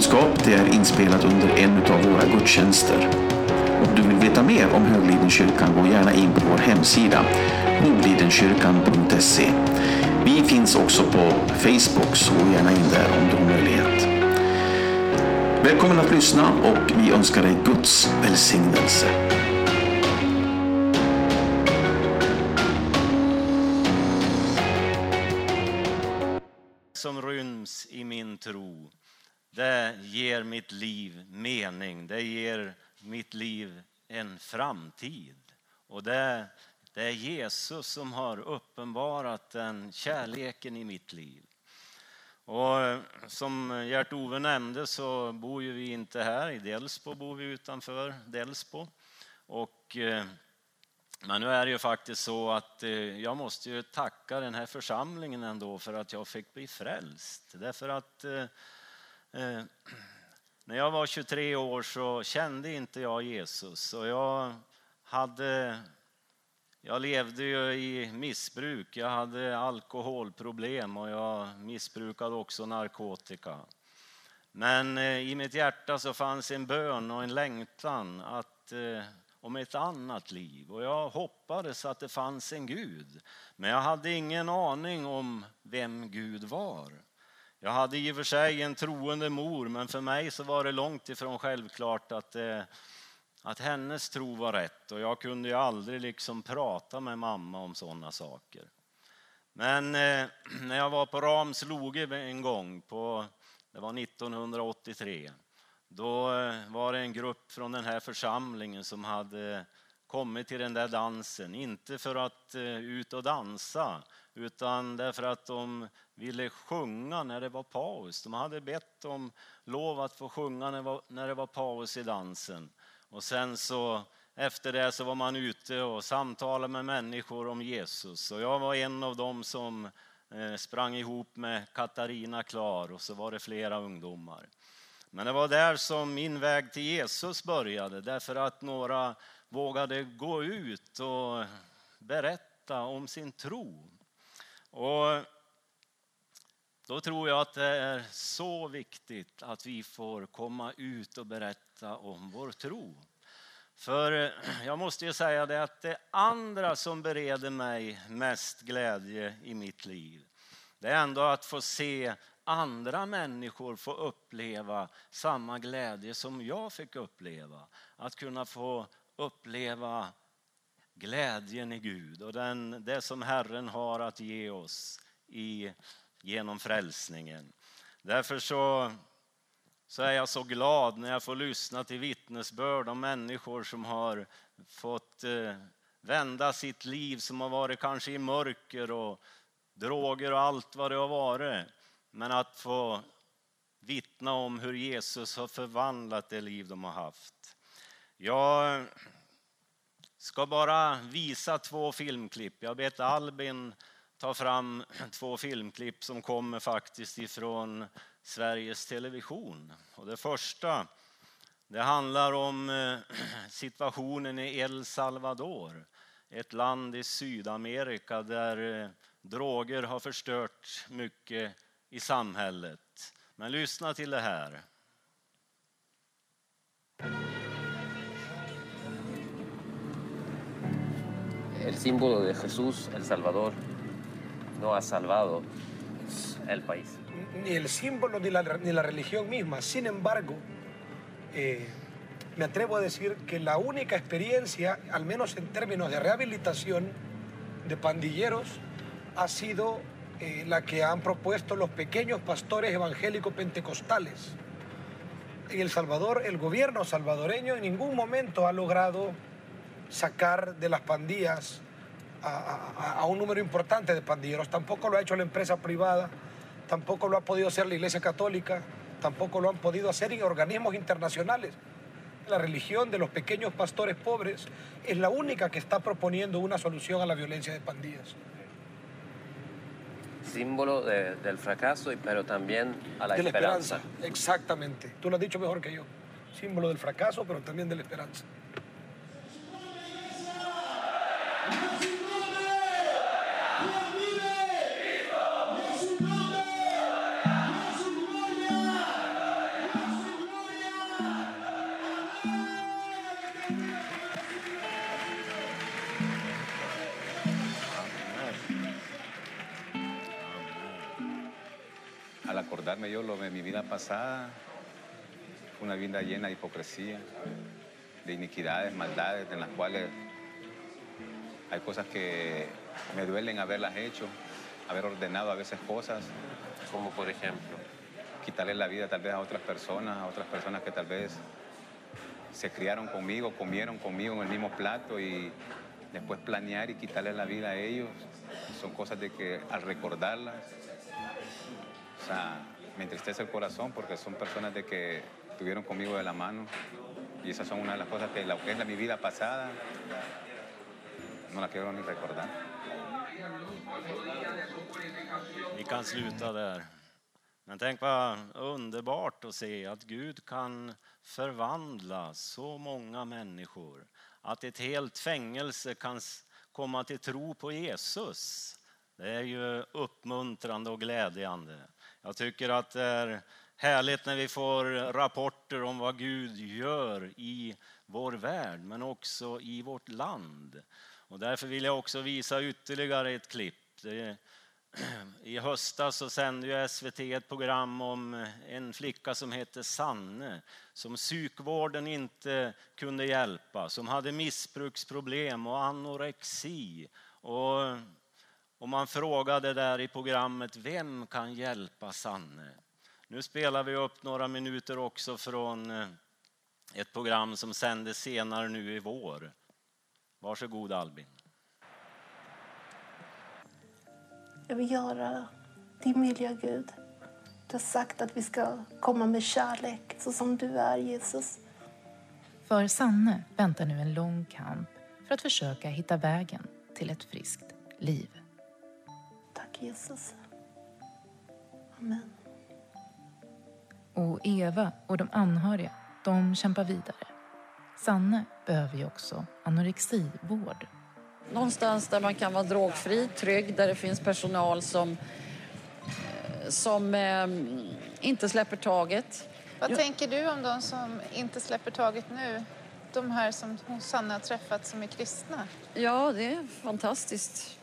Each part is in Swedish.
budskap. Det är inspelat under en av våra gudstjänster. Om du vill veta mer om Höglidenkyrkan, gå gärna in på vår hemsida hovidenkyrkan.se. Vi finns också på Facebook, så gå gärna in där om du har möjlighet. Välkommen att lyssna, och vi önskar dig Guds välsignelse. Som ryms i min tro, det ger mitt liv mening, det ger mitt liv en framtid. Och det är Jesus som har uppenbarat den kärleken i mitt liv. Och som Gert-Ove nämnde så bor ju vi inte här i Delsbo, bor vi utanför Delsbo. Och men nu är det ju faktiskt så att jag måste ju tacka den här församlingen ändå för att jag fick bli frälst. Därför att när jag var 23 år så kände inte jag Jesus. Och jag levde ju i missbruk. Jag hade alkoholproblem och jag missbrukade också narkotika. Men i mitt hjärta så fanns en bön och en längtan att om ett annat liv. Och jag hoppades att det fanns en Gud. Men jag hade ingen aning om vem Gud var. Jag hade i och för sig en troende mor. Men för mig så var det långt ifrån självklart att hennes tro var rätt. Och jag kunde ju aldrig liksom prata med mamma om sådana saker. Men när jag var på Ramsloge en gång. Det var 1983. Då var det en grupp från den här församlingen som hade kommit till den där dansen. Inte för att ut och dansa, utan därför att de ville sjunga när det var paus. De hade bett om lov att få sjunga när det var paus i dansen. Och sen så efter det så var man ute och samtalade med människor om Jesus. Och jag var en av dem som sprang ihop med Katarina Klar, och så var det flera ungdomar. Men det var där som min väg till Jesus började. Därför att några vågade gå ut och berätta om sin tro. Och då tror jag att det är så viktigt att vi får komma ut och berätta om vår tro. För jag måste ju säga det att det andra som bereder mig mest glädje i mitt liv, det är ändå att få se andra människor får uppleva samma glädje som jag fick uppleva. Att kunna få uppleva glädjen i Gud och det som Herren har att ge oss genom frälsningen. Därför så är jag så glad när jag får lyssna till vittnesbörd om människor som har fått vända sitt liv, som har varit kanske i mörker och droger och allt vad det har varit. Men att få vittna om hur Jesus har förvandlat det liv de har haft. Jag ska bara visa 2 filmklipp. Jag vet Albin ta fram 2 filmklipp som kommer faktiskt ifrån Sveriges Television. Och det första, det handlar om situationen i El Salvador. Ett land i Sydamerika där droger har förstört mycket i samhället. Men lyssna till det här. El símbolo de Jesús, El Salvador, no ha salvado el país. Ni el símbolo ni la religión misma. Sin embargo, me atrevo a decir que la única experiencia, al menos en términos de rehabilitación de pandilleros, ha sido la que han propuesto los pequeños pastores evangélicos pentecostales. En El Salvador, el gobierno salvadoreño en ningún momento ha logrado sacar de las pandillas a un número importante de pandilleros. Tampoco lo ha hecho la empresa privada, tampoco lo ha podido hacer la Iglesia Católica, tampoco lo han podido hacer en organismos internacionales. La religión de los pequeños pastores pobres es la única que está proponiendo una solución a la violencia de pandillas. Símbolo del fracaso, pero también a la esperanza. De la esperanza, exactamente. Tú lo has dicho mejor que yo. Símbolo del fracaso, pero también de la esperanza. recordarme yo lo de mi vida pasada, una vida llena de hipocresía, de iniquidades, maldades, en las cuales hay cosas que me duelen haberlas hecho, haber ordenado a veces cosas. Como por ejemplo, quitarle la vida tal vez a otras personas que tal vez se criaron conmigo, comieron conmigo en el mismo plato y después planear y quitarle la vida a ellos. Son cosas de que al recordarlas, o sea, me entristece el corazón porque son personas de que estuvieron conmigo de la mano y esas son una de las cosas que lo que es mi vida pasada no la quiero ni recordar. Vi kan sluta där. Men tänk vad underbart att se att Gud kan förvandla så många människor. Att ett helt fängelse kan komma till tro på Jesus. Det är ju uppmuntrande och glädjande. Jag tycker att det är härligt när vi får rapporter om vad Gud gör i vår värld, men också i vårt land. Och därför vill jag också visa ytterligare ett klipp. I höstas så sände ju SVT ett program om en flicka som hette Sanne, som psykvården inte kunde hjälpa, som hade missbruksproblem och anorexi. Och man frågade där i programmet, vem kan hjälpa Sanne? Nu spelar vi upp några minuter också från ett program som sändes senare nu i vår. Varsågod Albin. Jag vill göra din vilja, Gud. Du har sagt att vi ska komma med kärlek, så som du är, Jesus. För Sanne väntar nu en lång kamp för att försöka hitta vägen till ett friskt liv. Tack, Jesus. Amen. Och Eva och de anhöriga, de kämpar vidare. Sanne behöver ju också anorexivård. Någonstans där man kan vara drogfri, trygg, där det finns personal som inte släpper taget. Vad tänker du om de som inte släpper taget nu? De här som Sanna har träffat som är kristna? Ja, det är fantastiskt.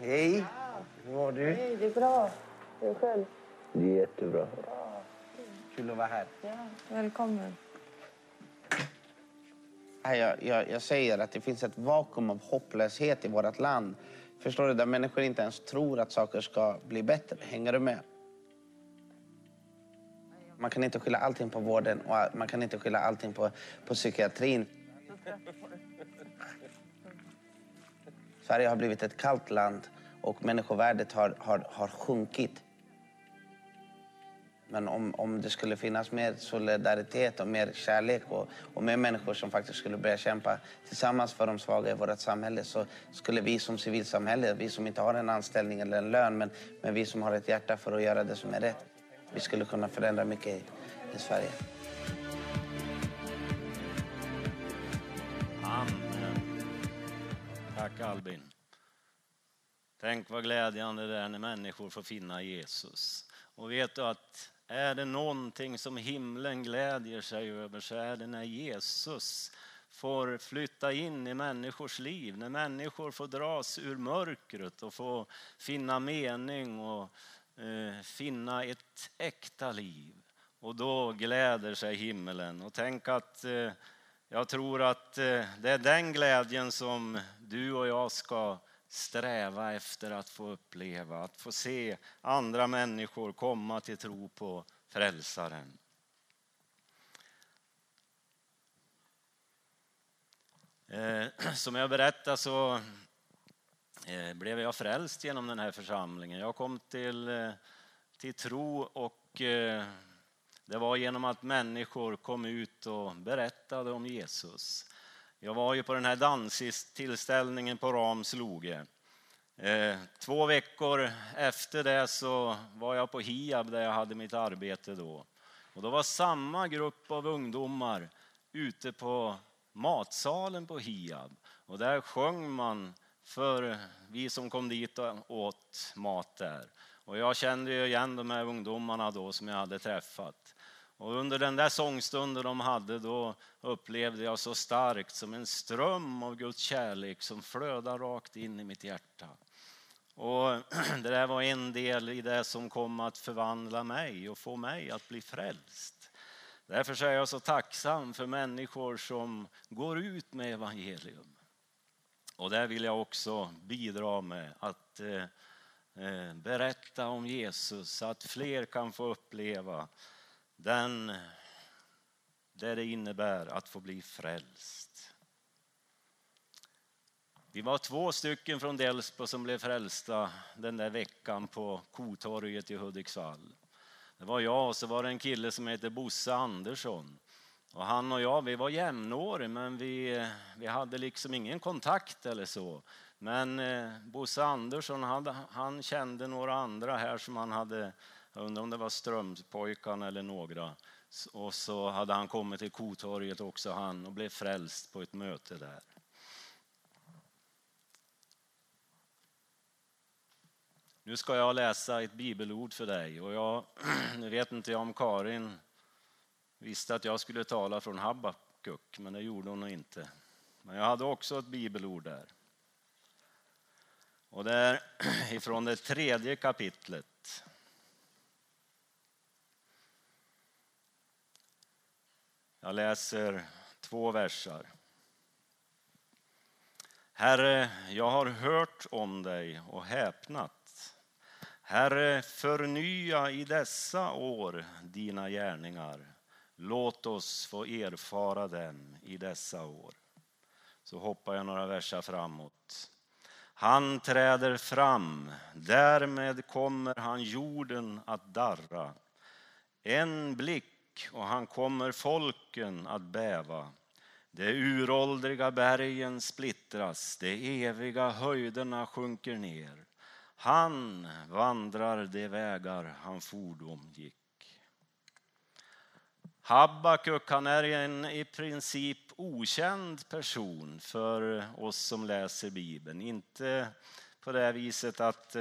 Hej, hur mår du? Hej, det är bra. Hur är själv? Det är jättebra. Bra. Kul att vara här. Ja, välkommen. Jag säger att det finns ett vakuum av hopplöshet i vårt land. Förstår du, där människor inte ens tror att saker ska bli bättre. Hänger du med? Man kan inte skylla allting på vården och man kan inte skylla allting på psykiatrin. Sverige har blivit ett kallt land och människovärdet har sjunkit. Men om det skulle finnas mer solidaritet och mer kärlek och mer människor som faktiskt skulle börja kämpa tillsammans för de svaga i vårt samhälle, så skulle vi som civilsamhälle, vi som inte har en anställning eller en lön, men vi som har ett hjärta för att göra det som är rätt, vi skulle kunna förändra mycket i Sverige. Amen. Tack Albin. Tänk vad glädjande det är när människor får finna Jesus. Och vet du att är det någonting som himlen glädjer sig över, så är det när Jesus får flytta in i människors liv. När människor får dras ur mörkret och får finna mening och finna ett äkta liv. Och då gläder sig himlen. Och tänk att jag tror att det är den glädjen som du och jag ska sträva efter att få uppleva, att få se andra människor komma till tro på frälsaren. Som jag berättade så blev jag frälst genom den här församlingen. Jag kom till tro och det var genom att människor kom ut och berättade om Jesus. Jag var ju på den här danstillställningen på Ramsloge 2 veckor efter det så var jag på Hiab där jag hade mitt arbete då. Och då var samma grupp av ungdomar ute på matsalen på Hiab. Och där sjöng man för vi som kom dit och åt mat där. Och jag kände ju igen de här ungdomarna då som jag hade träffat. Och under den där sångstunden de hade då upplevde jag så starkt som en ström av Guds kärlek som flödar rakt in i mitt hjärta. Och det där var en del i det som kom att förvandla mig och få mig att bli frälst. Därför är jag så tacksam för människor som går ut med evangelium. Och där vill jag också bidra med att berätta om Jesus så att fler kan få uppleva det innebär att få bli frälst. Vi var 2 stycken från Delsbo som blev frälsta den där veckan på Kotorget i Hudiksvall. Det var jag och så var det en kille som heter Bosse Andersson. Och han och jag, vi var jämnåriga men vi hade liksom ingen kontakt eller så. Men Bosse Andersson, han kände några andra här som han hade. Jag undrar om det var strömpojkarna eller några. Och så hade han kommit till Kotorget också han och blev frälst på ett möte där. Nu ska jag läsa ett bibelord för dig. Och nu vet inte jag om Karin visste att jag skulle tala från Habakkuk. Men det gjorde hon inte. Men jag hade också ett bibelord där. Och det är ifrån det 3:e kapitlet. Jag läser 2 versar. Herre, jag har hört om dig och häpnat. Herre, förnya i dessa år dina gärningar. Låt oss få erfara dem i dessa år. Så hoppar jag några versar framåt. Han träder fram, därmed kommer han jorden att darra. En blick och han kommer folken att bäva. De uråldriga bergen splittras, de eviga höjderna sjunker ner. Han vandrar de vägar han fordom gick. Habakkuk, han är en i princip okänd person för oss som läser Bibeln. Inte på det viset att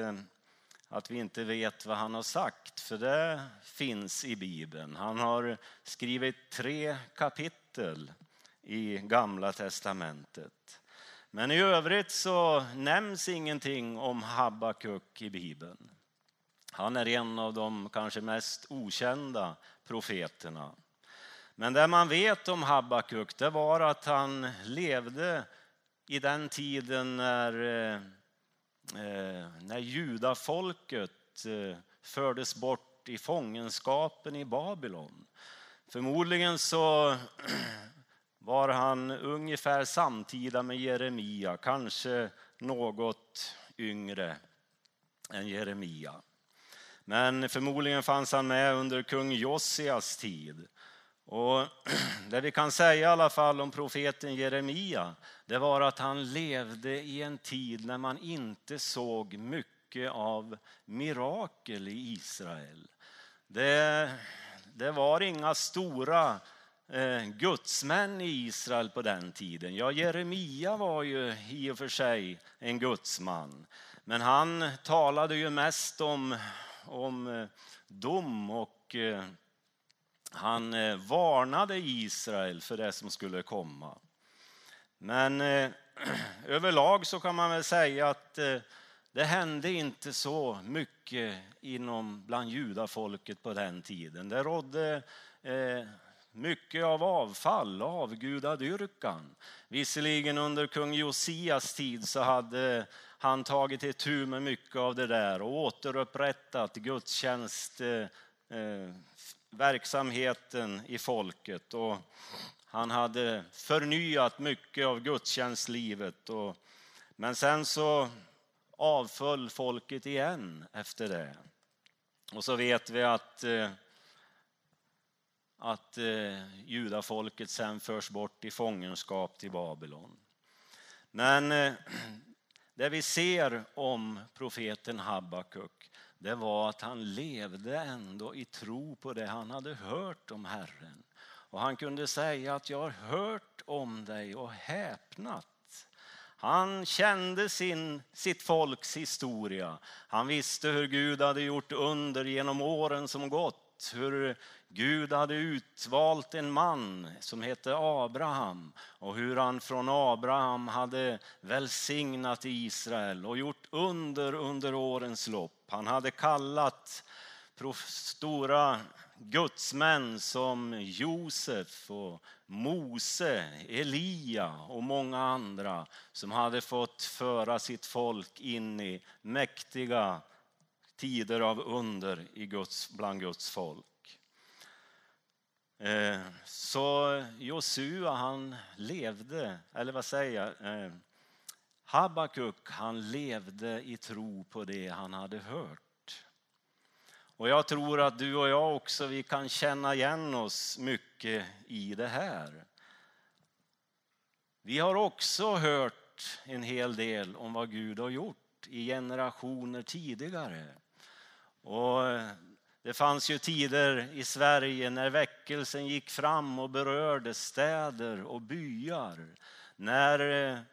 vi inte vet vad han har sagt, för det finns i Bibeln. Han har skrivit 3 kapitel i Gamla testamentet. Men i övrigt så nämns ingenting om Habakkuk i Bibeln. Han är en av de kanske mest okända profeterna. Men det man vet om Habakkuk, det var att han levde i den tiden när judafolket fördes bort i fångenskapen i Babylon. Förmodligen så var han ungefär samtida med Jeremia, kanske något yngre än Jeremia. Men förmodligen fanns han med under kung Josias tid. Och det vi kan säga i alla fall om profeten Jeremia, det var att han levde i en tid när man inte såg mycket av mirakel i Israel. Det var inga stora gudsmän i Israel på den tiden. Ja, Jeremia var ju i och för sig en gudsman. Men han talade ju mest om dom och han varnade Israel för det som skulle komma. Men överlag så kan man väl säga att det hände inte så mycket bland judafolket på den tiden. Det rådde mycket av avfall, avgudadyrkan. Visserligen under kung Josias tid så hade han tagit itu med mycket av det där och återupprättat gudstjänst verksamheten i folket, och han hade förnyat mycket av gudstjänstlivet. Men sen så avföll folket igen efter det. Och så vet vi att judafolket sen förs bort i fångenskap till Babylon. Men Det vi ser om profeten Habakkuk, det var att han levde ändå i tro på det han hade hört om Herren. Och han kunde säga att jag har hört om dig och häpnat. Han kände sitt folks historia. Han visste hur Gud hade gjort under genom åren som gått. Hur Gud hade utvalt en man som hette Abraham. Och hur han från Abraham hade välsignat Israel och gjort under årens lopp. Han hade kallat stora gudsmän som Josef och Mose, Elia och många andra som hade fått föra sitt folk in i mäktiga tider av under bland Guds folk. Så Josua han levde, eller vad säger jag? Habakkuk han levde i tro på det han hade hört. Och jag tror att du och jag också, vi kan känna igen oss mycket i det här. Vi har också hört en hel del om vad Gud har gjort i generationer tidigare. Och det fanns ju tider i Sverige när väckelsen gick fram och berörde städer och byar. När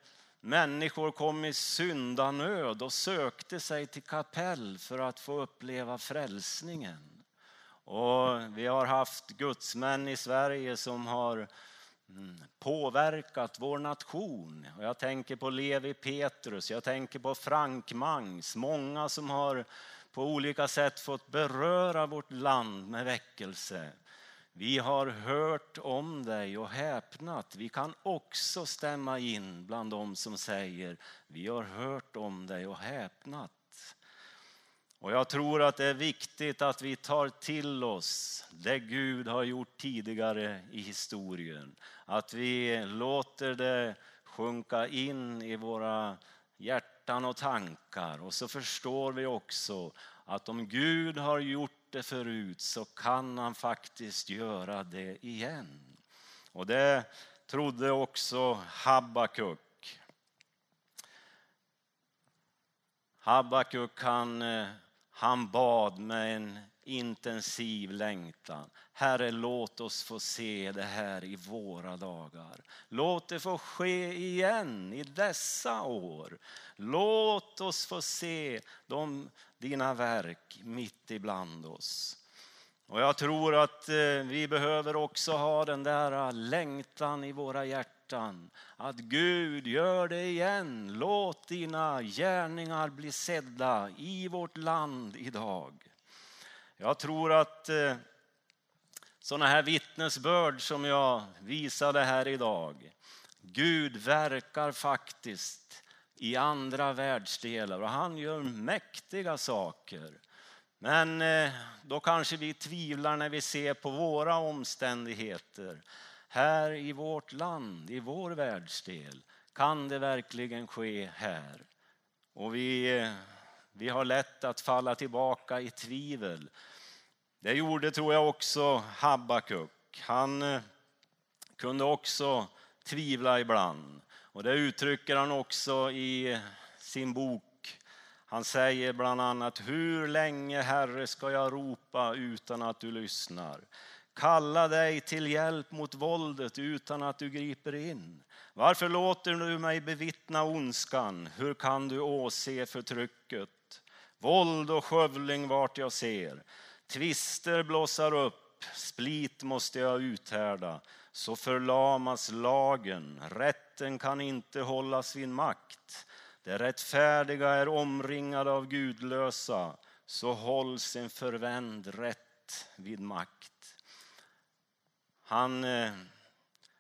människor kom i syndanöd och sökte sig till kapell för att få uppleva frälsningen. Och vi har haft gudsmän i Sverige som har påverkat vår nation. Och jag tänker på Levi Petrus, jag tänker på Frank Mangs. Många som har på olika sätt fått beröra vårt land med väckelse. Vi har hört om dig och häpnat. Vi kan också stämma in bland dem som säger vi har hört om dig och häpnat. Och jag tror att det är viktigt att vi tar till oss det Gud har gjort tidigare i historien. Att vi låter det sjunka in i våra hjärtan och tankar. Och så förstår vi också att om Gud har gjort det förut så kan han faktiskt göra det igen. Och det trodde också Habakkuk. Habakkuk han bad med en intensiv längtan. Herre, låt oss få se det här i våra dagar. Låt det få ske igen i dessa år. Låt oss få se dina verk mitt ibland oss. Och jag tror att vi behöver också ha den där längtan i våra hjärtan. Att Gud gör det igen. Låt dina gärningar bli sedda i vårt land idag. Jag tror att sådana här vittnesbörd som jag visade här idag. Gud verkar faktiskt i andra världsdelar och han gör mäktiga saker. Men då kanske vi tvivlar när vi ser på våra omständigheter. Här i vårt land, i vår världsdel, kan det verkligen ske här? Och vi har lätt att falla tillbaka i tvivel. Det gjorde, tror jag, också Habakkuk. Han kunde också tvivla ibland. Och det uttrycker han också i sin bok. Han säger bland annat: hur länge, Herre, ska jag ropa utan att du lyssnar? Kalla dig till hjälp mot våldet utan att du griper in. Varför låter du mig bevittna ondskan? Hur kan du åse förtrycket? Våld och skövling vart jag ser. Tvister blossar upp, split måste jag uthärda. Så förlamas lagen, rätten kan inte hålla sin makt. Det rättfärdiga är omringade av gudlösa, så hålls en förvänd rätt vid makt.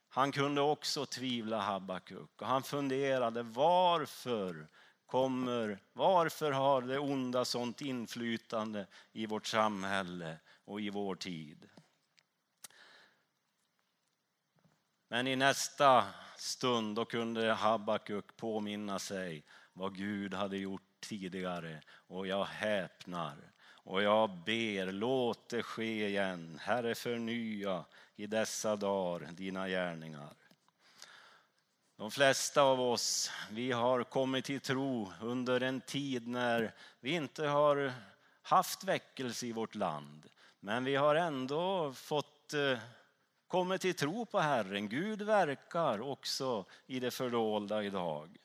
Han kunde också tvivla, Habakkuk, och han funderade varför har det onda sånt inflytande i vårt samhälle och i vår tid. Men i nästa stund då kunde Habakkuk påminna sig vad Gud hade gjort tidigare. Och jag häpnar och jag ber, låt det ske igen. Herre, förnya i dessa dagar dina gärningar. De flesta av oss, vi har kommit till tro under en tid när vi inte har haft väckelse i vårt land. Men vi har ändå fått komma till tro på Herren. Gud verkar också i det fördolda idag.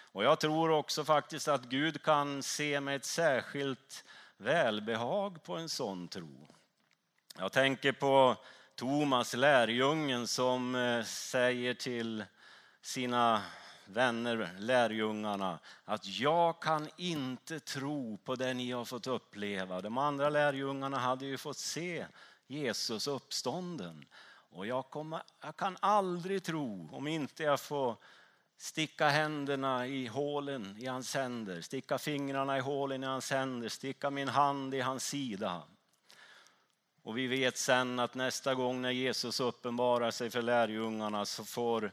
Och jag tror också faktiskt att Gud kan se med ett särskilt välbehag på en sån tro. Jag tänker på Thomas lärjungen som säger till sina vänner, lärjungarna, att jag kan inte tro på det ni har fått uppleva. De andra lärjungarna hade ju fått se Jesus uppstånden. Och jag kan aldrig tro om inte jag får sticka händerna i hålen i hans händer, sticka fingrarna i hålen i hans händer, sticka min hand i hans sida. Och vi vet sen att nästa gång när Jesus uppenbarar sig för lärjungarna så får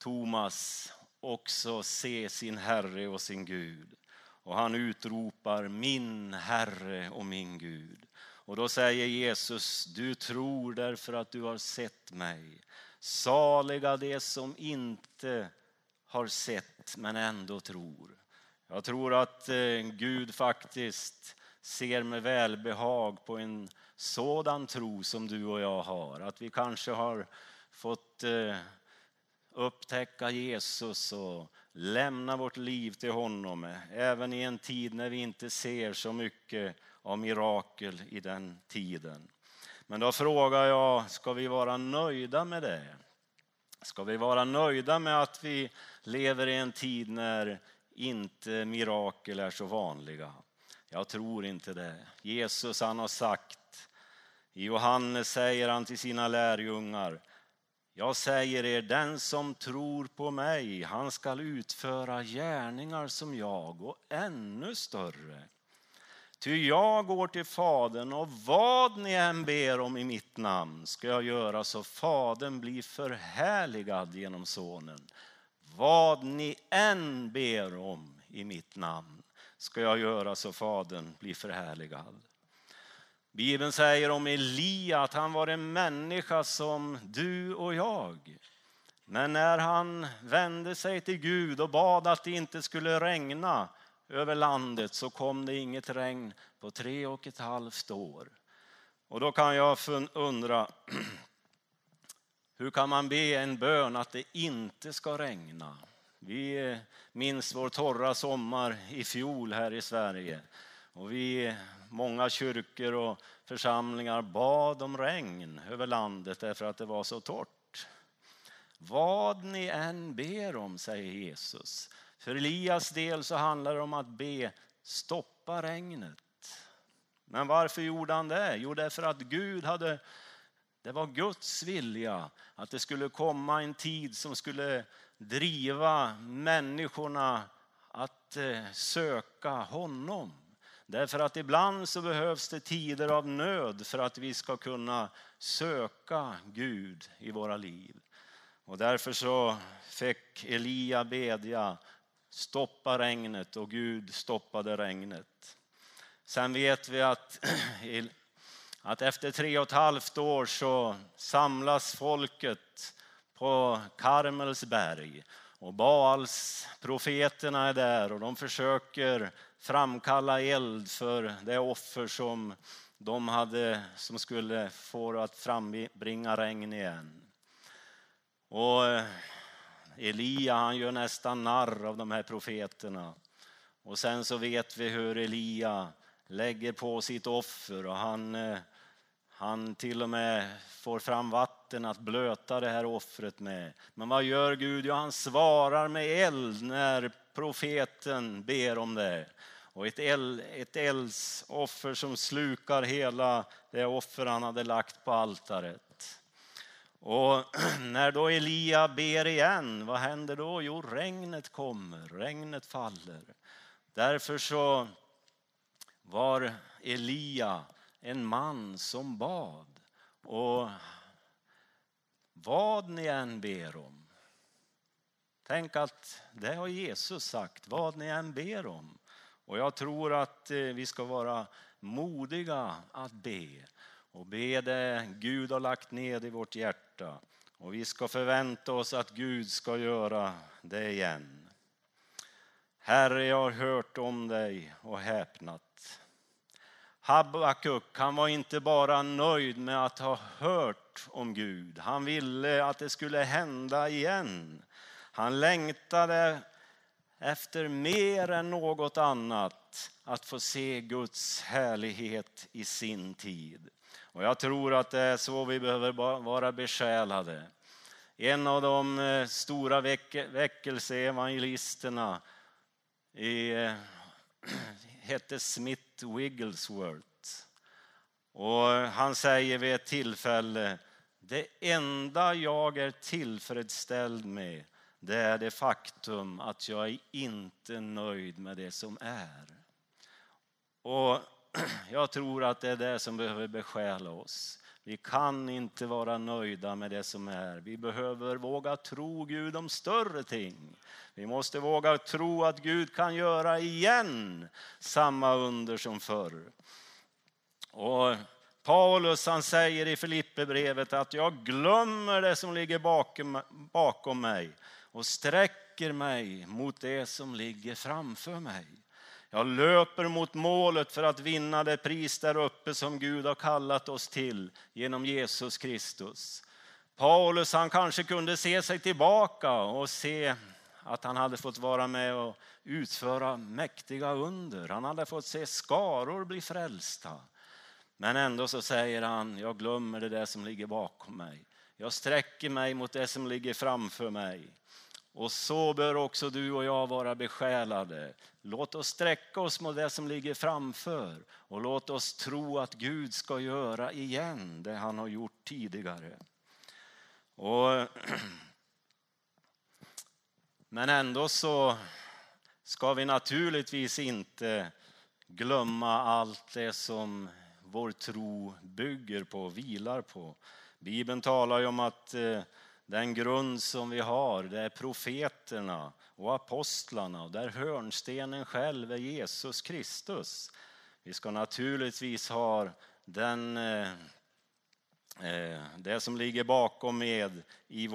Thomas också se sin Herre och sin Gud. Och han utropar min Herre och min Gud. Och då säger Jesus, du tror därför att du har sett mig. Saliga det som inte har sett men ändå tror. Jag tror att Gud faktiskt ser med välbehag på en sådan tro som du och jag har. Att vi kanske har fått upptäcka Jesus och lämna vårt liv till honom. Även i en tid när vi inte ser så mycket av mirakel i den tiden. Men då frågar jag, ska vi vara nöjda med det? Ska vi vara nöjda med att vi lever i en tid när inte mirakel är så vanliga? Jag tror inte det. Jesus han har sagt, i Johannes säger han till sina lärjungar, jag säger er, den som tror på mig, han ska utföra gärningar som jag och ännu större. Ty jag går till Fadern och vad ni än ber om i mitt namn ska jag göra så Fadern blir förhärligad genom Sonen. Vad ni än ber om i mitt namn ska jag göra så Fadern blir förhärligad. Bibeln säger om Elia att han var en människa som du och jag. Men när han vände sig till Gud och bad att det inte skulle regna över landet så kom det inget regn på 3,5 år. Och då kan jag undra, hur kan man be en bön att det inte ska regna? Vi minns vår torra sommar i fjol här i Sverige. Och vi, många kyrkor och församlingar bad om regn över landet därför att det var så torrt. Vad ni än ber om, säger Jesus. För Elias del så handlar det om att be, stoppa regnet. Men varför gjorde han det? Jo, därför att det var Guds vilja att det skulle komma en tid som skulle driva människorna att söka honom. Därför att ibland så behövs det tider av nöd för att vi ska kunna söka Gud i våra liv. Och därför så fick Elia bedja, stoppa regnet och Gud stoppade regnet. Sen vet vi att efter 3,5 år så samlas folket på Karmelsberg. Och Baals profeterna är där och de försöker framkalla eld för det offer som de hade som skulle få att frambringa regn igen. Och Elia han gör nästan narr av de här profeterna. Och sen så vet vi hur Elia lägger på sitt offer och han till och med får fram vatten att blöta det här offret med. Men vad gör Gud? Jo, han svarar med eld när profeten ber om det. Och ett eldsoffer som slukar hela det offer han hade lagt på altaret. Och när då Elia ber igen, vad händer då? Jo, regnet kommer, regnet faller. Därför så var Elia en man som bad. Och vad ni än ber om. Tänk att det har Jesus sagt. Vad ni än ber om. Och jag tror att vi ska vara modiga att be. Och be det Gud har lagt ned i vårt hjärta. Och vi ska förvänta oss att Gud ska göra det igen. Herre, jag har hört om dig och häpnat. Habakkuk, han var inte bara nöjd med att ha hört om Gud. Han ville att det skulle hända igen. Han längtade efter mer än något annat att få se Guds härlighet i sin tid. Och jag tror att det är så vi behöver vara besjälade. En av de stora väckelseevangelisterna hette Smith Wigglesworth. Och han säger vid ett tillfälle: det enda jag är tillfredsställd med, det är det faktum att jag är inte nöjd med det som är. Och jag tror att det är det som behöver besjäla oss. Vi kan inte vara nöjda med det som är. Vi behöver våga tro Gud om större ting. Vi måste våga tro att Gud kan göra igen samma under som förr. Och Paulus, han säger i Filipperbrevet att jag glömmer det som ligger bakom mig och sträcker mig mot det som ligger framför mig. Jag löper mot målet för att vinna det pris där uppe som Gud har kallat oss till genom Jesus Kristus. Paulus, han kanske kunde se sig tillbaka och se att han hade fått vara med och utföra mäktiga under. Han hade fått se skaror bli frälsta. Men ändå så säger han: jag glömmer det där som ligger bakom mig. Jag sträcker mig mot det som ligger framför mig. Och så bör också du och jag vara besjälade. Låt oss sträcka oss mot det som ligger framför. Och låt oss tro att Gud ska göra igen det han har gjort tidigare. Men ändå så ska vi naturligtvis inte glömma allt det som vår tro bygger på och vilar på. Bibeln talar ju om att den grund som vi har, det är profeterna och apostlarna. Och där hörnstenen själv är Jesus Kristus. Vi ska naturligtvis ha det som ligger bakom med i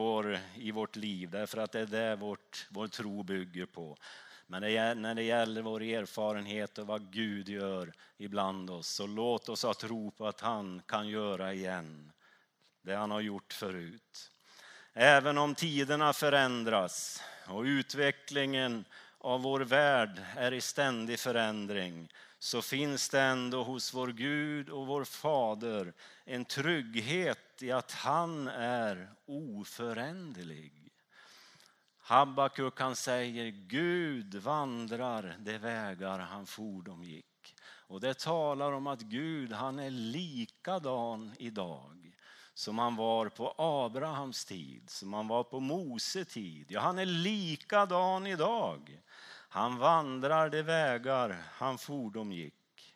vårt liv. Därför att det är det vår tro bygger på. Men när det gäller vår erfarenhet och vad Gud gör ibland oss, så låt oss ha tro på att han kan göra igen det han har gjort förut. Även om tiderna förändras och utvecklingen av vår värld är i ständig förändring, så finns det ändå hos vår Gud och vår Fader en trygghet i att han är oföränderlig. Habakkuk, han säger: Gud vandrar de vägar han fordom gick. Och det talar om att Gud, han är likadan idag som han var på Abrahams tid, som han var på Mose tid. Ja, han är likadan idag. Han vandrar de vägar han fordom gick.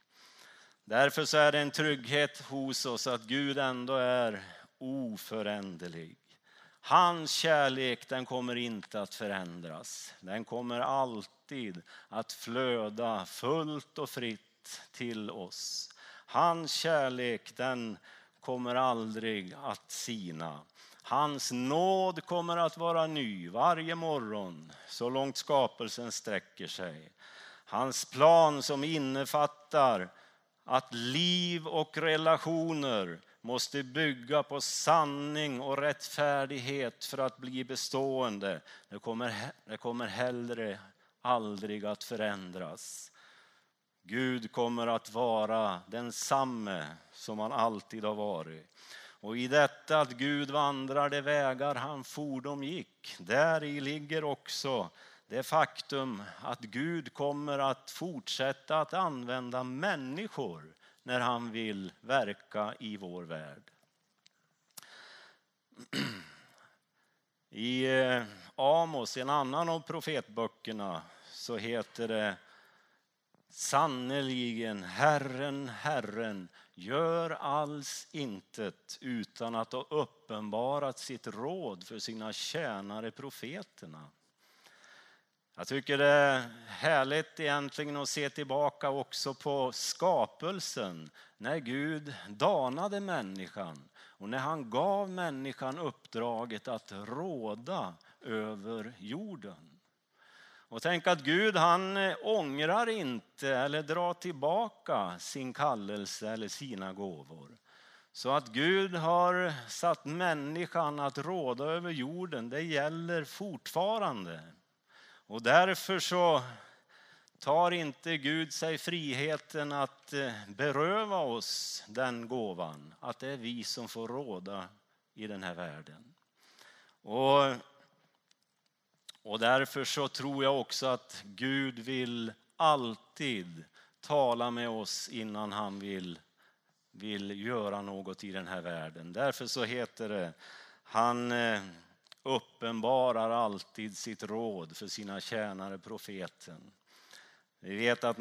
Därför så är det en trygghet hos oss att Gud ändå är oföränderlig. Hans kärlek, den kommer inte att förändras. Den kommer alltid att flöda fullt och fritt till oss. Hans kärlek, den kommer aldrig att sina. Hans nåd kommer att vara ny varje morgon, så långt skapelsen sträcker sig. Hans plan, som innefattar att liv och relationer måste bygga på sanning och rättfärdighet för att bli bestående, det kommer hellre aldrig att förändras. Gud kommer att vara densamme som han alltid har varit. Och i detta att Gud vandrar de vägar han fordom gick, där i ligger också det faktum att Gud kommer att fortsätta att använda människor när han vill verka i vår värld. I Amos, en annan av profetböckerna, så heter det: sannoliken Herren gör alls intet utan att ha uppenbarat sitt råd för sina tjänare profeterna. Jag tycker det är härligt egentligen att se tillbaka också på skapelsen. När Gud danade människan och när han gav människan uppdraget att råda över jorden. Och tänk att Gud, han ångrar inte eller drar tillbaka sin kallelse eller sina gåvor. Så att Gud har satt människan att råda över jorden, det gäller fortfarande. Och därför så tar inte Gud sig friheten att beröva oss den gåvan. Att det är vi som får råda i den här världen. Och därför så tror jag också att Gud vill alltid tala med oss innan han vill göra något i den här världen. Därför så heter det, han uppenbarar alltid sitt råd för sina tjänare profeten. Vi vet att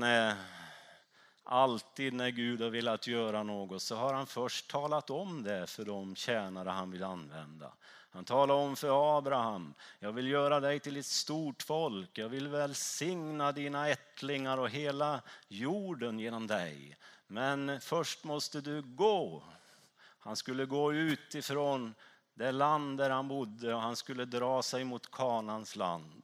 alltid när Gud har velat göra något så har han först talat om det för de tjänare han vill använda. Han talar om för Abraham, jag vill göra dig till ett stort folk. Jag vill välsigna dina ättlingar och hela jorden genom dig. Men först måste du gå. Han skulle gå utifrån det land där han bodde och han skulle dra sig mot Kanans land.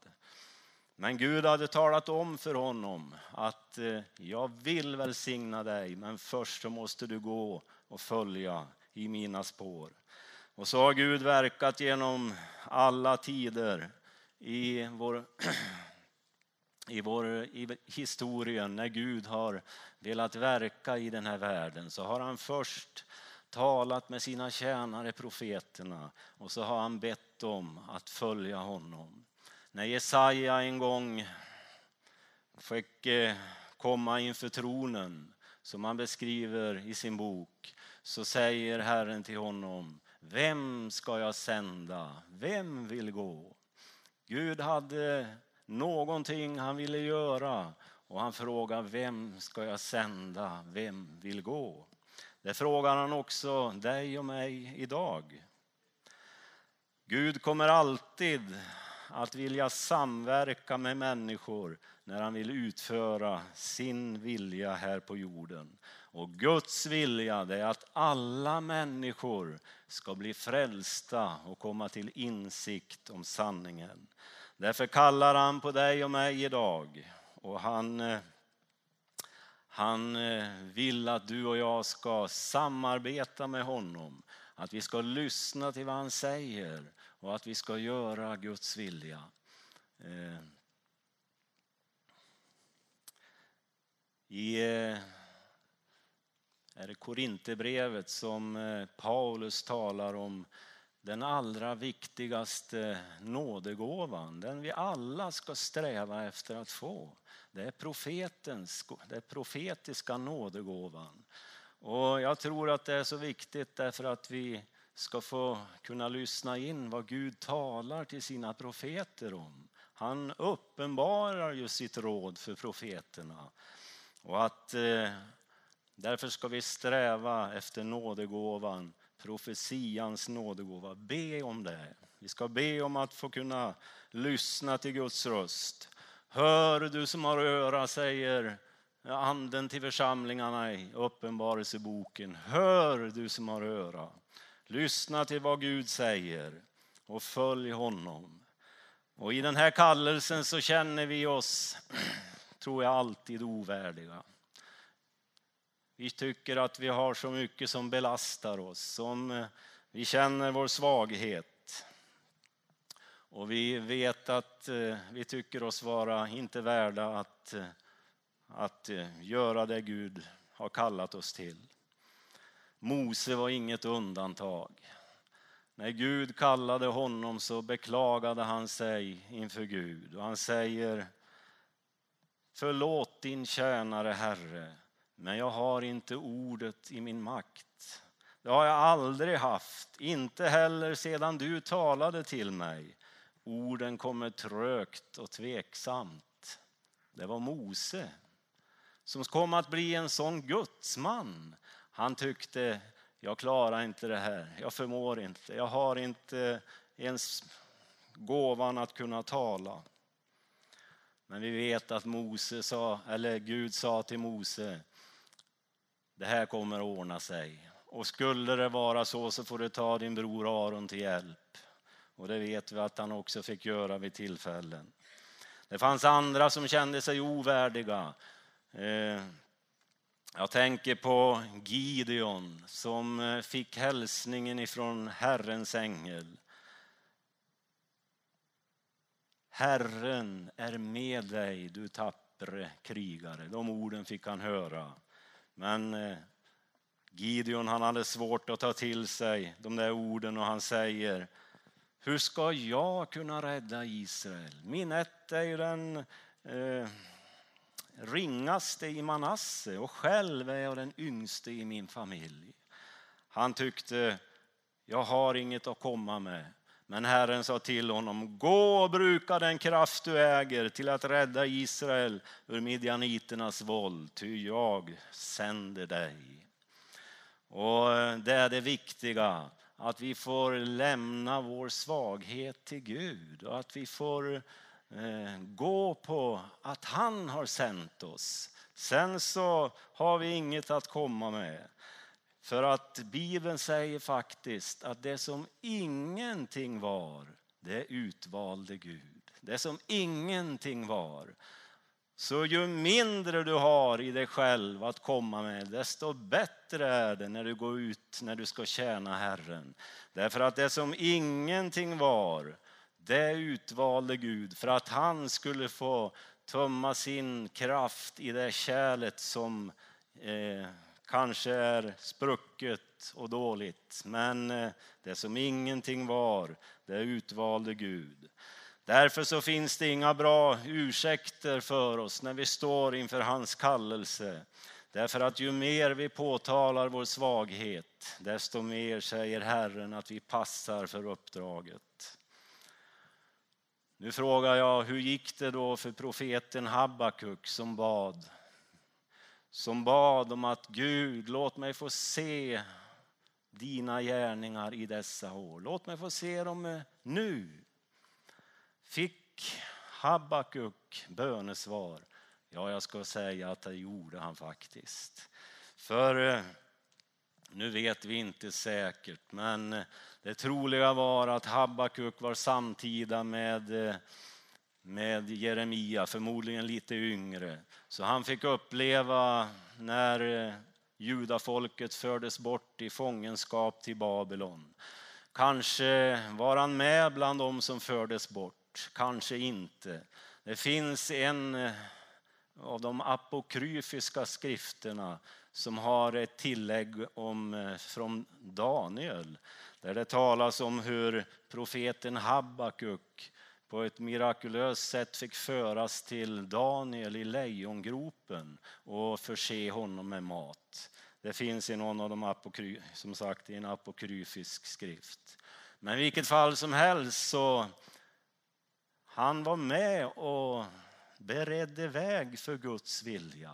Men Gud hade talat om för honom att jag vill välsigna dig, men först så måste du gå och följa i mina spår. Och så har Gud verkat genom alla tider i historien. När Gud har velat verka i den här världen så har han först talat med sina tjänare profeterna och så har han bett dem att följa honom. När Jesaja en gång fick komma inför tronen, som han beskriver i sin bok, så säger Herren till honom, vem ska jag sända? Vem vill gå? Gud hade någonting han ville göra och han frågar, vem ska jag sända? Vem vill gå? Det frågar han också dig och mig idag. Gud kommer alltid att vilja samverka med människor när han vill utföra sin vilja här på jorden. Och Guds vilja, det är att alla människor ska bli frälsta och komma till insikt om sanningen. Därför kallar han på dig och mig idag. Och han vill att du och jag ska samarbeta med honom. Att vi ska lyssna till vad han säger och att vi ska göra Guds vilja. Är det Korinthierbrevet som Paulus talar om den allra viktigaste nådegåvan, den vi alla ska sträva efter att få. Det är profetiska nådegåvan. Och jag tror att det är så viktigt därför att vi ska få kunna lyssna in vad Gud talar till sina profeter om. Han uppenbarar ju sitt råd för profeterna. Och att därför ska vi sträva efter nådegåvan, profetians nådegåva. Be om det. Vi ska be om att få kunna lyssna till Guds röst. Hör du som har öra, säger anden till församlingarna i uppenbarelseboken. Hör du som har öra. Lyssna till vad Gud säger och följ honom. Och i den här kallelsen så känner vi oss, tror jag, alltid ovärdiga. Vi tycker att vi har så mycket som belastar oss, som vi känner vår svaghet. Och vi vet att vi tycker oss vara inte värda att göra det Gud har kallat oss till. Mose var inget undantag. När Gud kallade honom så beklagade han sig inför Gud. Och han säger, förlåt din tjänare Herre, men jag har inte ordet i min makt. Det har jag aldrig haft, inte heller sedan du talade till mig. Orden kommer trögt och tveksamt. Det var Mose som kom att bli en sån gudsman. Han tyckte, jag klarar inte det här, jag förmår inte, jag har inte ens gåvan att kunna tala. Men vi vet att Gud sa till Mose, det här kommer att ordna sig. Och skulle det vara så får du ta din bror Aron till hjälp. Och det vet vi att han också fick göra vid tillfällen. Det fanns andra som kände sig ovärdiga. Jag tänker på Gideon som fick hälsningen ifrån Herrens ängel. Herren är med dig, du tappre krigare. De orden fick han höra. Men Gideon, han hade svårt att ta till sig de där orden, och han säger: hur ska jag kunna rädda Israel? Min ett är ju den ringaste i Manasse, och själv är jag den yngste i min familj. Han tyckte, jag har inget att komma med. Men Herren sa till honom, gå och bruka den kraft du äger till att rädda Israel ur midjaniternas våld, ty jag sänder dig. Och det är det viktiga, att vi får lämna vår svaghet till Gud, och att vi får gå på att han har sänt oss. Sen så har vi inget att komma med. För att Bibeln säger faktiskt att det som ingenting var, det utvalde Gud. Det som ingenting var. Så ju mindre du har i dig själv att komma med, desto bättre är det när du går ut, när du ska tjäna Herren. Därför att det som ingenting var, det utvalde Gud för att han skulle få tömma sin kraft i det kärlet som kanske är sprucket och dåligt. Men det som ingenting var, det utvalde Gud. Därför så finns det inga bra ursäkter för oss när vi står inför hans kallelse. Därför att ju mer vi påtalar vår svaghet, desto mer säger Herren att vi passar för uppdraget. Nu frågar jag, hur gick det då för profeten Habakkuk som bad om att Gud, låt mig få se dina gärningar i dessa år. Låt mig få se dem nu. Fick Habakkuk bönesvar? Ja, jag ska säga att det gjorde han faktiskt. För nu vet vi inte säkert, men det troliga var att Habakkuk var samtida med Jeremia, förmodligen lite yngre. Så han fick uppleva när judafolket fördes bort i fångenskap till Babylon. Kanske var han med bland dem som fördes bort, kanske inte. Det finns en av de apokryfiska skrifterna som har ett tillägg från Daniel, där det talas om hur profeten Habakkuk på ett mirakulöst sätt fick föras till Daniel i lejongropen och förse honom med mat. Det finns i någon av de som sagt i en apokryfisk skrift. Men i vilket fall som helst så han var med och beredde väg för Guds vilja.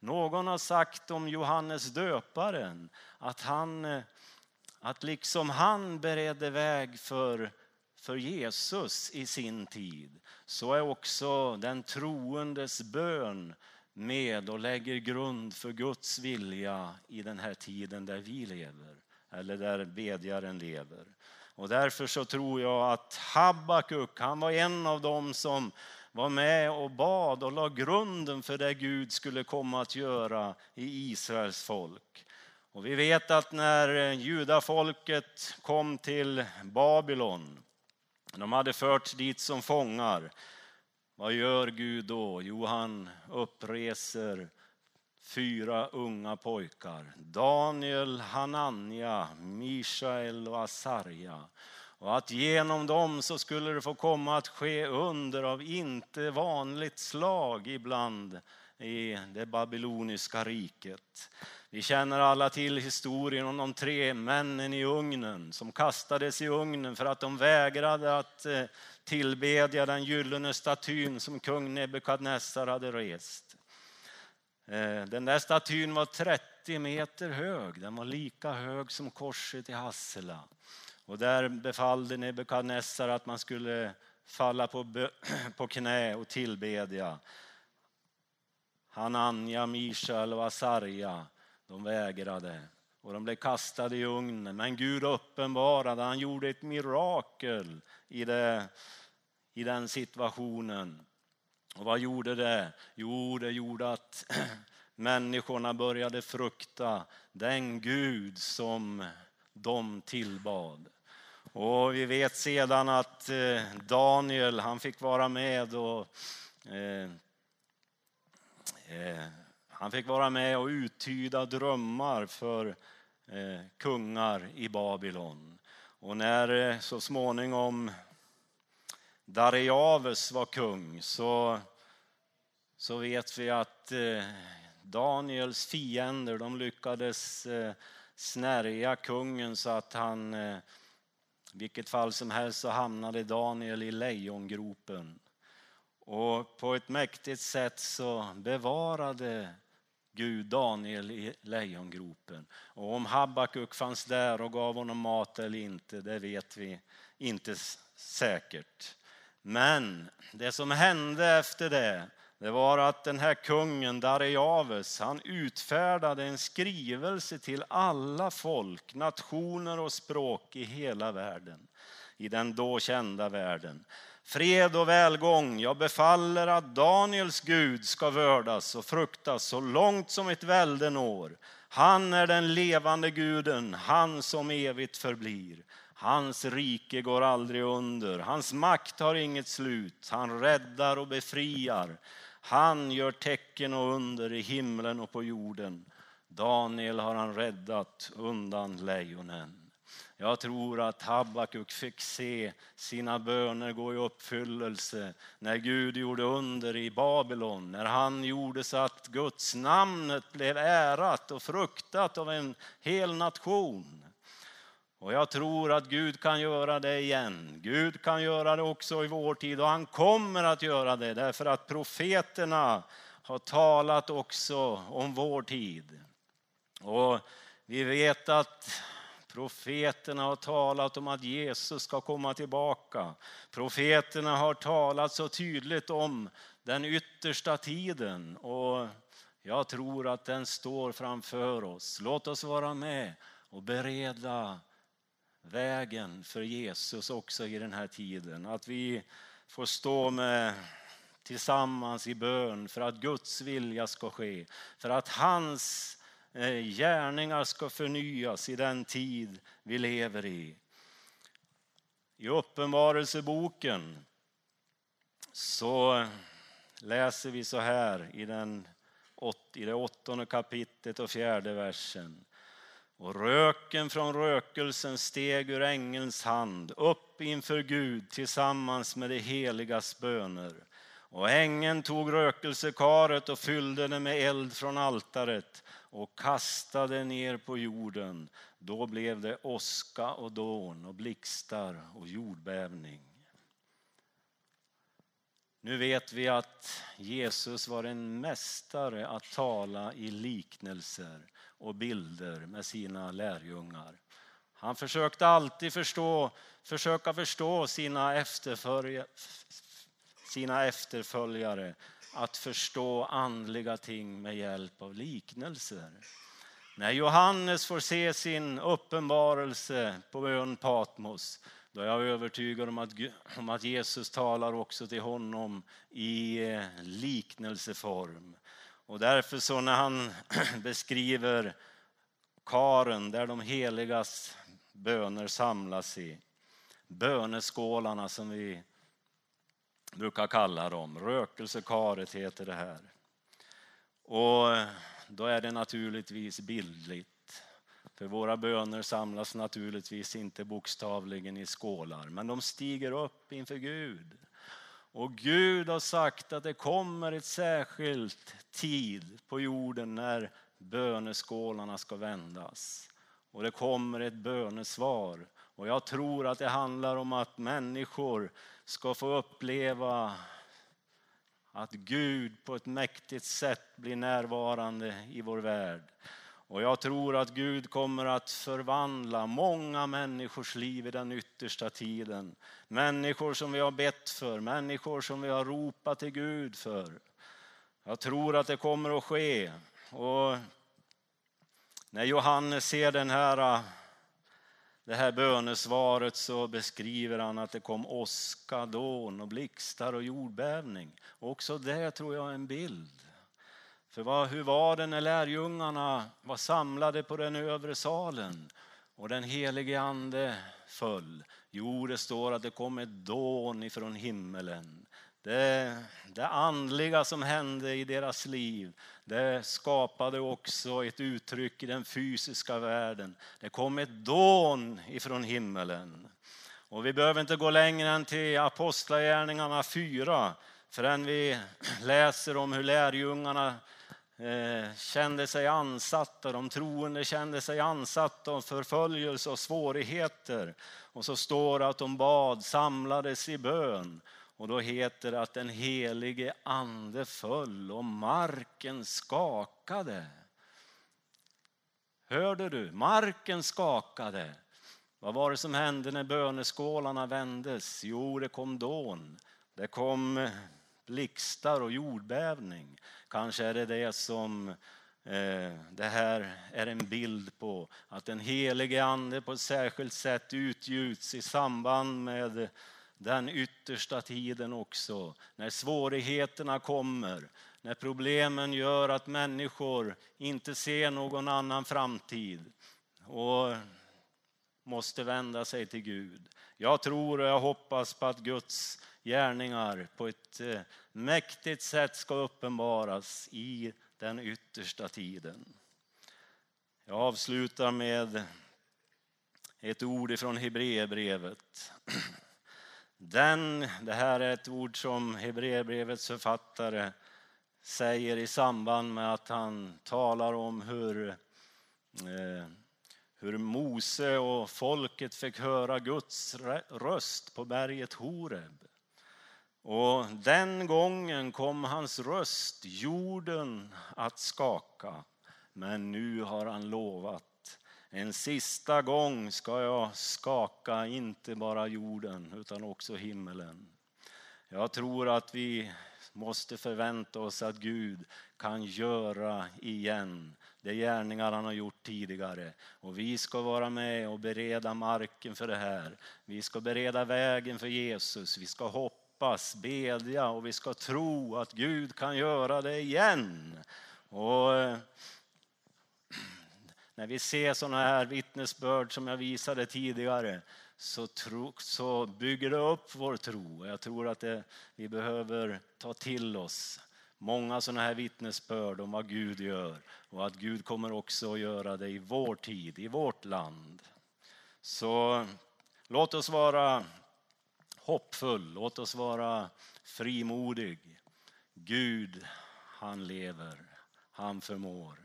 Någon har sagt om Johannes döparen att liksom han beredde väg för Jesus i sin tid, så är också den troendes bön med och lägger grund för Guds vilja i den här tiden där vi lever, eller där bedjaren lever. Och därför så tror jag att Habakkuk, han var en av dem som var med och bad och la grunden för det Gud skulle komma att göra i Israels folk. Och vi vet att när judafolket kom till Babylon, de hade förts dit som fångar. Vad gör Gud då? Jo, han uppreser 4 unga pojkar. Daniel, Hanania, Mishael och Asarja. Och att genom dem så skulle det få komma att ske under av inte vanligt slag ibland i det babyloniska riket. Vi känner alla till historien om de 3 männen i ugnen som kastades i ugnen för att de vägrade att tillbedja den gyllene statyn som kung Nebukadnessar hade rest. Den där statyn var 30 meter hög. Den var lika hög som korset i Hassela. Och där befallde Nebukadnessar att man skulle falla på knä och tillbedja. Hananja, Mishael och Asarja, de vägrade och de blev kastade i ugnen. Men Gud uppenbarade, han gjorde ett mirakel i den situationen. Och vad gjorde det? Jo, det gjorde att människorna började frukta den Gud som de tillbad. Och vi vet sedan att Daniel, han fick vara med och uttyda drömmar för kungar i Babylon. Och när så småningom Darius var kung, så vet vi att Daniels fiender, de lyckades snärja kungen så att han, vilket fall som helst, så hamnade Daniel i lejongropen. Och på ett mäktigt sätt så bevarade Gud Daniel i lejongropen. Och om Habakkuk fanns där och gav honom mat eller inte, det vet vi inte säkert. Men det som hände efter det, det var att den här kungen Darius, han utfärdade en skrivelse till alla folk, nationer och språk i hela världen, i den då kända världen. Fred och välgång, jag befaller att Daniels Gud ska vördas och fruktas så långt som ett välde når. Han är den levande guden, han som evigt förblir. Hans rike går aldrig under, hans makt har inget slut. Han räddar och befriar, han gör tecken och under i himlen och på jorden. Daniel har han räddat undan lejonen. Jag tror att Habakkuk fick se sina böner gå i uppfyllelse när Gud gjorde under i Babylon. När han gjorde så att Guds namnet blev ärat och fruktat av en hel nation. Och jag tror att Gud kan göra det igen. Gud kan göra det också i vår tid och han kommer att göra det. Därför att profeterna har talat också om vår tid. Och vi vet att profeterna har talat om att Jesus ska komma tillbaka. Profeterna har talat så tydligt om den yttersta tiden. Och jag tror att den står framför oss. Låt oss vara med och bereda vägen för Jesus också i den här tiden. Att vi får stå med tillsammans i bön för att Guds vilja ska ske. För att hans gärningar ska förnyas i den tid vi lever i. I Uppenbarelseboken så läser vi så här i det 8:e kapitlet och 4:e versen. Och röken från rökelsen steg ur ängelns hand upp inför Gud tillsammans med de heligas böner. Och ängeln tog rökelsekaret och fyllde det med eld från altaret och kastade ner på jorden. Då blev det åska och dån och blixtar och jordbävning. Nu vet vi att Jesus var en mästare att tala i liknelser och bilder med sina lärjungar. Han försökte alltid förstå sina efterföljare att förstå andliga ting med hjälp av liknelser. När Johannes får se sin uppenbarelse på ön Patmos, då är jag övertygad om att Jesus talar också till honom i liknelseform. Och därför så när han beskriver karen där de heligas böner samlas i, böneskålarna som vi brukar kalla dem, rökelsekaret heter det här. Och då är det naturligtvis bildligt. För våra böner samlas naturligtvis inte bokstavligen i skålar, men de stiger upp inför Gud. Och Gud har sagt att det kommer ett särskilt tid på jorden när böneskålarna ska vändas. Och det kommer ett bönesvar. Och jag tror att det handlar om att människor ska få uppleva att Gud på ett mäktigt sätt blir närvarande i vår värld. Och jag tror att Gud kommer att förvandla många människors liv i den yttersta tiden. Människor som vi har bett för, människor som vi har ropat till Gud för. Jag tror att det kommer att ske. Och när Johannes ser det här bönesvaret så beskriver han att det kom åska, dån och blixtar och jordbävning. Också det tror jag är en bild. För hur var det när lärjungarna var samlade på den övre salen och den helige ande föll? Jo, det står att det kom ett dån ifrån himmelen. Det andliga som hände i deras liv, det skapade också ett uttryck i den fysiska världen. Det kom ett dån ifrån himmelen. Och vi behöver inte gå längre än till Apostlagärningarna 4 förrän vi läser om hur lärjungarna kände sig ansatta, de troende kände sig ansatta av förföljelse och svårigheter. Och så står det att de bad, samlades i bön. Och då heter det att den helige ande föll och marken skakade. Hörde du? Marken skakade. Vad var det som hände när böneskålarna vändes? Jo, det kom dån. Det kom blixtar och jordbävning. Kanske är det som det här är en bild på. Att den helige ande på ett särskilt sätt utgjuts i samband med den yttersta tiden också. När svårigheterna kommer. När problemen gör att människor inte ser någon annan framtid. Och måste vända sig till Gud. Jag tror och jag hoppas på att Guds gärningar på ett mäktigt sätt ska uppenbaras i den yttersta tiden. Jag avslutar med ett ord från Hebreerbrevet. Det här är ett ord som Hebreerbrevets författare säger i samband med att han talar om hur Mose och folket fick höra Guds röst på berget Horeb. Och den gången kom hans röst jorden att skaka. Men nu har han lovat. En sista gång ska jag skaka inte bara jorden utan också himmelen. Jag tror att vi måste förvänta oss att Gud kan göra igen de gärningar han har gjort tidigare. Och vi ska vara med och bereda marken för det här. Vi ska bereda vägen för Jesus. Vi ska hoppas, bedja och vi ska tro att Gud kan göra det igen. Och när vi ser sådana här vittnesbörd som jag visade tidigare så bygger det upp vår tro. Jag tror att vi behöver ta till oss många sådana här vittnesbörd om vad Gud gör. Och att Gud kommer också att göra det i vår tid, i vårt land. Så låt oss vara hoppfull, låt oss vara frimodig. Gud, han lever, han förmår.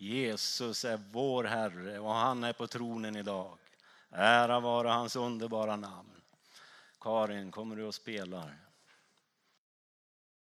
Jesus är vår Herre och han är på tronen idag. Ära vara hans underbara namn. Karin, kommer du och spelar?